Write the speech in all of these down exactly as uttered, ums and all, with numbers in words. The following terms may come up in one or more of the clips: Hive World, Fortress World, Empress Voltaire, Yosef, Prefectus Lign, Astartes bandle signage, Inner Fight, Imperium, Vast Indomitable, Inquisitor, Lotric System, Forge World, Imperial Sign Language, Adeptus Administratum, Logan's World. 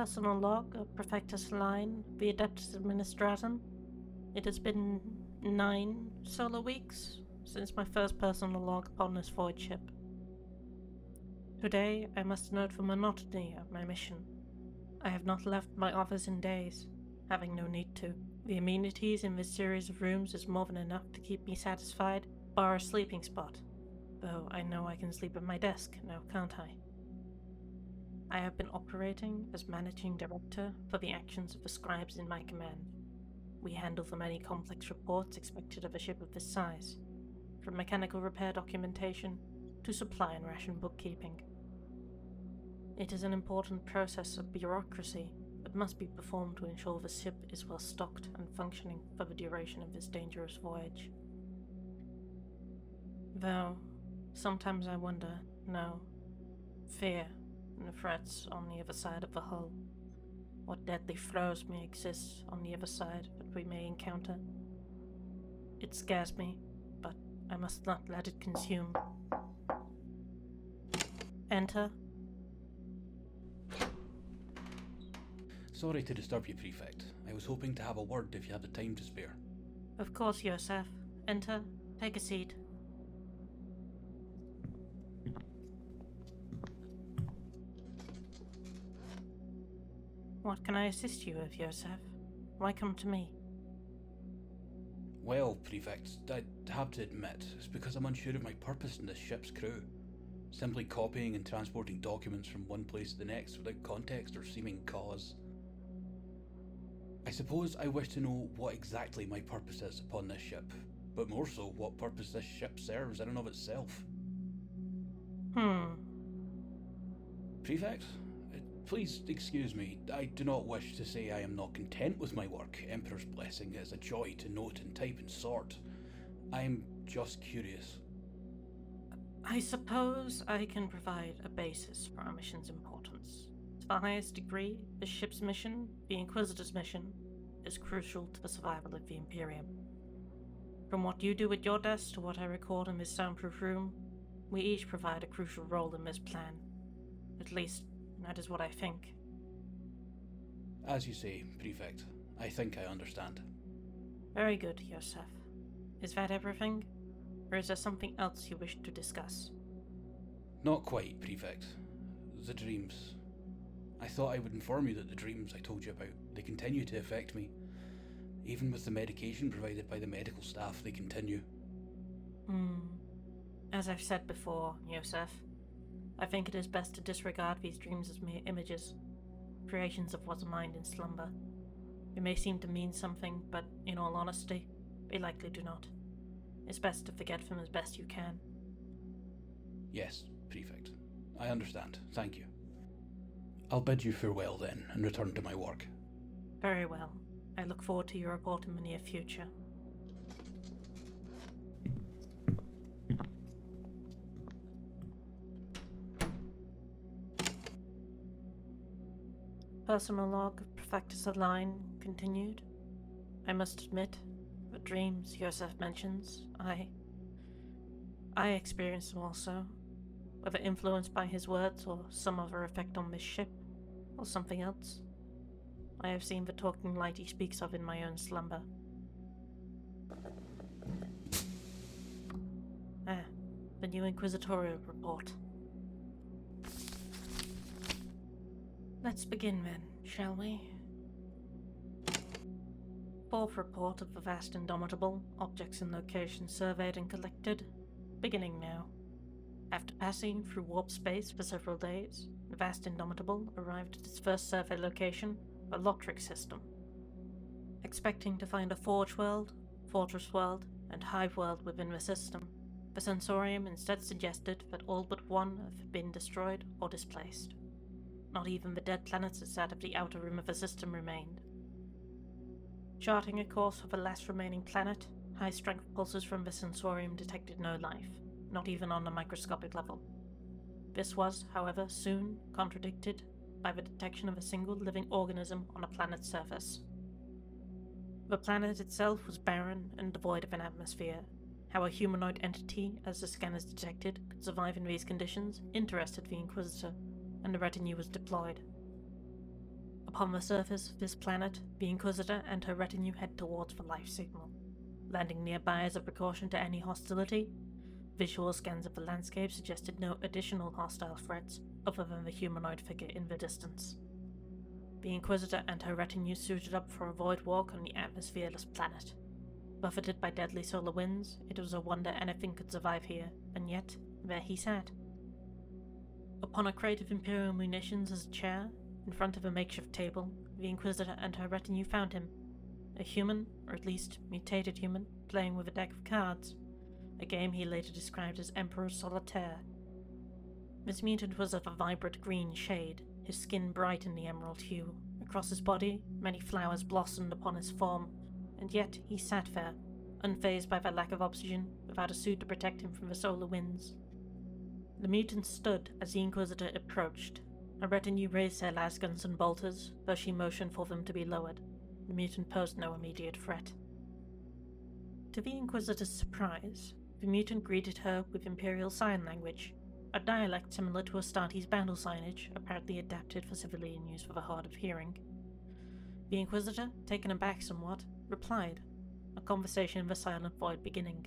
personal log of Prefectus Lign, the Adeptus Administratum. It has been nine solar weeks since my first personal log upon this void ship. Today I must note the monotony of my mission. I have not left my office in days, having no need to. The amenities in this series of rooms is more than enough to keep me satisfied, bar a sleeping spot. Though I know I can sleep at my desk now, can't I? I have been operating as managing director for the actions of the scribes in my command. We handle the many complex reports expected of a ship of this size, from mechanical repair documentation to supply and ration bookkeeping. It is an important process of bureaucracy that must be performed to ensure the ship is well stocked and functioning for the duration of this dangerous voyage. Though, sometimes I wonder, no, fear and the threats on the other side of the hull. What deadly flows may exist on the other side that we may encounter. It scares me, but I must not let it consume. Enter. Sorry to disturb you, Prefect. I was hoping to have a word if you had the time to spare. Of course, Yosef. Enter. Take a seat. What can I assist you with, Yosef? Why come to me? Well, Prefect, I have to admit, it's because I'm unsure of my purpose in this ship's crew. Simply copying and transporting documents from one place to the next without context or seeming cause. I suppose I wish to know what exactly my purpose is upon this ship, but more so what purpose this ship serves in and of itself. Hmm. Prefect? Please excuse me, I do not wish to say I am not content with my work. Emperor's Blessing is a joy to note and type and sort. I am just curious. I suppose I can provide a basis for our mission's importance. To the highest degree, the ship's mission, the Inquisitor's mission, is crucial to the survival of the Imperium. From what you do at your desk to what I record in this soundproof room, we each provide a crucial role in this plan. At least, that is what I think. As you say, Prefect, I think I understand. Very good, Yosef. Is that everything? Or is there something else you wish to discuss? Not quite, Prefect. The dreams. I thought I would inform you that the dreams I told you about, they continue to affect me. Even with the medication provided by the medical staff, they continue. Hmm. As I've said before, Yosef, I think it is best to disregard these dreams as mere images, creations of what's mind in slumber. They may seem to mean something, but in all honesty, they likely do not. It's best to forget them as best you can. Yes, Prefect. I understand. Thank you. I'll bid you farewell then, and return to my work. Very well. I look forward to your report in the near future. Personal log of Prefectus Lign continued. I must admit, the dreams Yosef mentions, I... I experienced them also, whether influenced by his words or some other effect on this ship, or something else. I have seen the talking light he speaks of in my own slumber. Ah, the new Inquisitorial report. Let's begin then, shall we? Fourth report of the Vast Indomitable, objects and locations surveyed and collected, beginning now. After passing through warp space for several days, the Vast Indomitable arrived at its first survey location, the Lotric System. Expecting to find a Forge World, Fortress World, and Hive World within the system, the Sensorium instead suggested that all but one have been destroyed or displaced. Not even the dead planets inside of the outer rim of the system remained. Charting a course for the last remaining planet, high-strength pulses from the Sensorium detected no life, not even on a microscopic level. This was, however, soon contradicted by the detection of a single living organism on a planet's surface. The planet itself was barren and devoid of an atmosphere. How a humanoid entity, as the scanners detected, could survive in these conditions interested the Inquisitor, and the retinue was deployed. Upon the surface of this planet, the Inquisitor and her retinue head towards the life signal, landing nearby as a precaution to any hostility. Visual scans of the landscape suggested no additional hostile threats other than the humanoid figure in the distance. The Inquisitor and her retinue suited up for a void walk on the atmosphereless planet. Buffeted by deadly solar winds, it was a wonder anything could survive here, and yet, there he sat. Upon a crate of Imperial munitions as a chair, in front of a makeshift table, the Inquisitor and her retinue found him. A human, or at least mutated human, playing with a deck of cards. A game he later described as Empress Solitaire. This mutant was of a vibrant green shade, his skin bright in the emerald hue. Across his body, many flowers blossomed upon his form, and yet he sat there, unfazed by their lack of oxygen, without a suit to protect him from the solar winds. The mutant stood as the Inquisitor approached. A retinue raised their lasguns and bolters, though she motioned for them to be lowered. The mutant posed no immediate threat. To the Inquisitor's surprise, the mutant greeted her with Imperial Sign Language, a dialect similar to Astartes bandle signage, apparently adapted for civilian use for the hard of hearing. The Inquisitor, taken aback somewhat, replied, a conversation in the silent void beginning.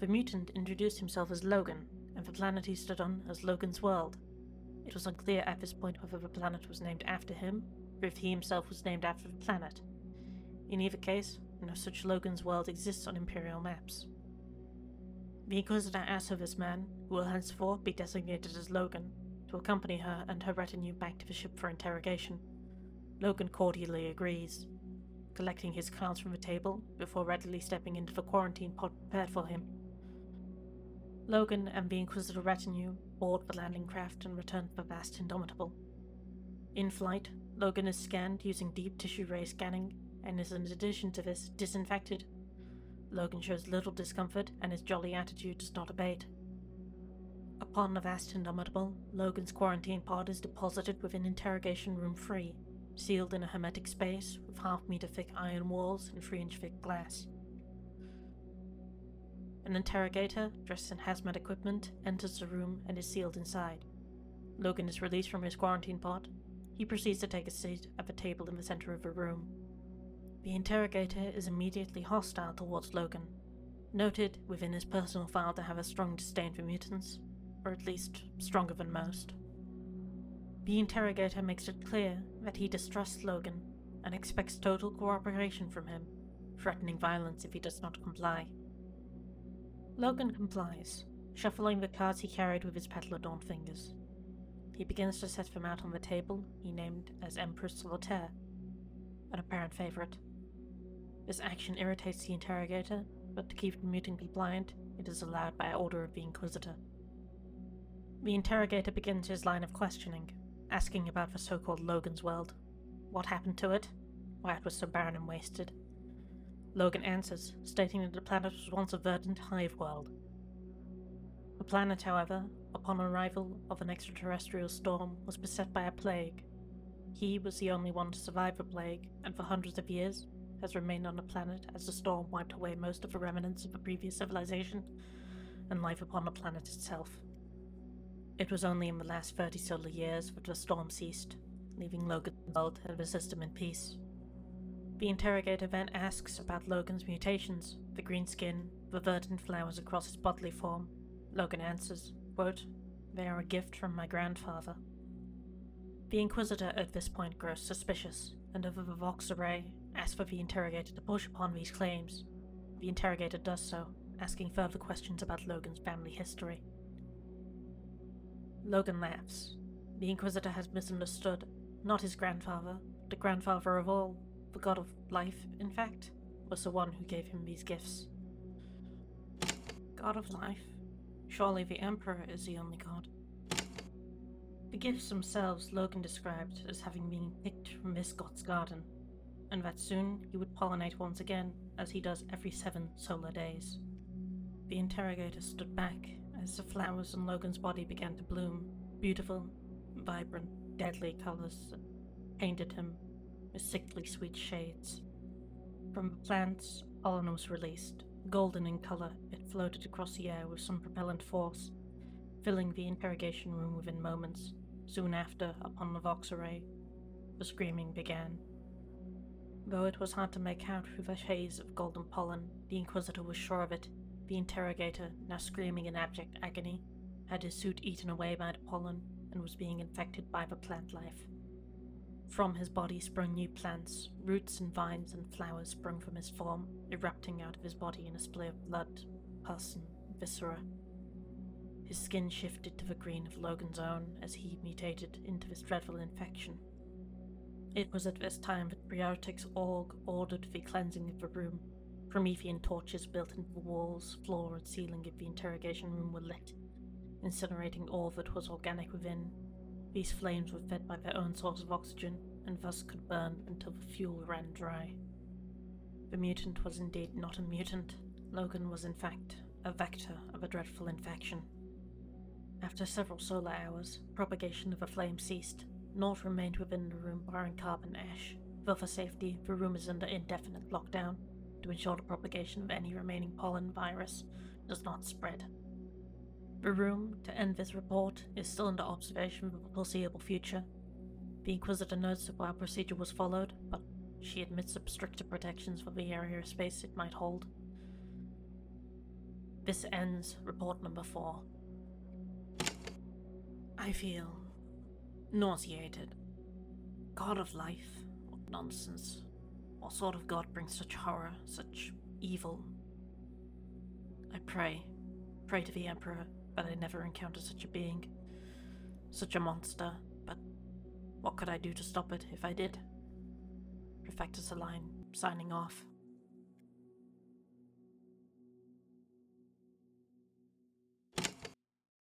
The mutant introduced himself as Logan, and the planet he stood on as Logan's World. It was unclear at this point whether the planet was named after him, or if he himself was named after the planet. In either case, no such Logan's World exists on Imperial maps. The Inquisitor asked her this man, who will henceforth be designated as Logan, to accompany her and her retinue back to the ship for interrogation. Logan cordially agrees, collecting his cards from the table before readily stepping into the quarantine pod prepared for him. Logan and the Inquisitor retinue board the landing craft and return to the Vast Indomitable. In flight, Logan is scanned using deep tissue ray scanning, and is in addition to this, disinfected. Logan shows little discomfort, and his jolly attitude does not abate. Upon the Vast Indomitable, Logan's quarantine pod is deposited within Interrogation Room three, sealed in a hermetic space with half-meter-thick iron walls and three-inch-thick glass. An interrogator, dressed in hazmat equipment, enters the room and is sealed inside. Logan is released from his quarantine pod. He proceeds to take a seat at the table in the center of the room. The interrogator is immediately hostile towards Logan, noted within his personal file to have a strong disdain for mutants, or at least stronger than most. The interrogator makes it clear that he distrusts Logan and expects total cooperation from him, threatening violence if he does not comply. Logan complies, shuffling the cards he carried with his petal-adorned fingers. He begins to set them out on the table he named as Empress Voltaire, an apparent favorite. This action irritates the interrogator, but to keep the mutant compliant, it is allowed by order of the Inquisitor. The interrogator begins his line of questioning, asking about the so-called Logan's World, what happened to it, why it was so barren and wasted. Logan answers, stating that the planet was once a verdant hive world. The planet, however, upon arrival of an extraterrestrial storm, was beset by a plague. He was the only one to survive the plague, and for hundreds of years has remained on the planet as the storm wiped away most of the remnants of the previous civilization and life upon the planet itself. It was only in the last thirty solar years that the storm ceased, leaving Logan's world and the system in peace. The interrogator then asks about Logan's mutations, the green skin, the verdant flowers across his bodily form. Logan answers, quote, "They are a gift from my grandfather." The Inquisitor at this point grows suspicious, and over the Vox array, asks for the interrogator to push upon these claims. The interrogator does so, asking further questions about Logan's family history. Logan laughs. The Inquisitor has misunderstood, not his grandfather, the grandfather of all, the god of life, in fact, was the one who gave him these gifts. God of life? Surely the Emperor is the only god. The gifts themselves Logan described as having been picked from this god's garden, and that soon he would pollinate once again, as he does every seven solar days. The interrogator stood back as the flowers on Logan's body began to bloom, beautiful, vibrant, deadly colours that painted him with sickly sweet shades. From the plants, pollen was released. Golden in colour, it floated across the air with some propellant force, filling the interrogation room within moments. Soon after, upon the Vox array, the screaming began. Though it was hard to make out through the haze of golden pollen, the Inquisitor was sure of it. The interrogator, now screaming in abject agony, had his suit eaten away by the pollen and was being infected by the plant life. From his body sprung new plants, roots and vines and flowers sprung from his form, erupting out of his body in a splay of blood, pus and viscera. His skin shifted to the green of Logan's own as he mutated into this dreadful infection. It was at this time that Briartic's org ordered the cleansing of the room. Promethean torches built into the walls, floor and ceiling of the interrogation room were lit, incinerating all that was organic within. These flames were fed by their own source of oxygen, and thus could burn until the fuel ran dry. The mutant was indeed not a mutant. Logan was in fact a vector of a dreadful infection. After several solar hours, propagation of the flame ceased. Naught remained within the room barring carbon ash, though for safety, the room is under indefinite lockdown to ensure the propagation of any remaining pollen virus does not spread. The room, to end this report, is still under observation for the foreseeable future. The Inquisitor notes that while procedure was followed, but she admits of stricter protections for the area of space it might hold. This ends report number four. I feel nauseated. God of life? What nonsense. What sort of God brings such horror, such evil? I pray, pray to the Emperor, but I never encounter such a being, such a monster, but what could I do to stop it if I did? Prefectus Lign, signing off.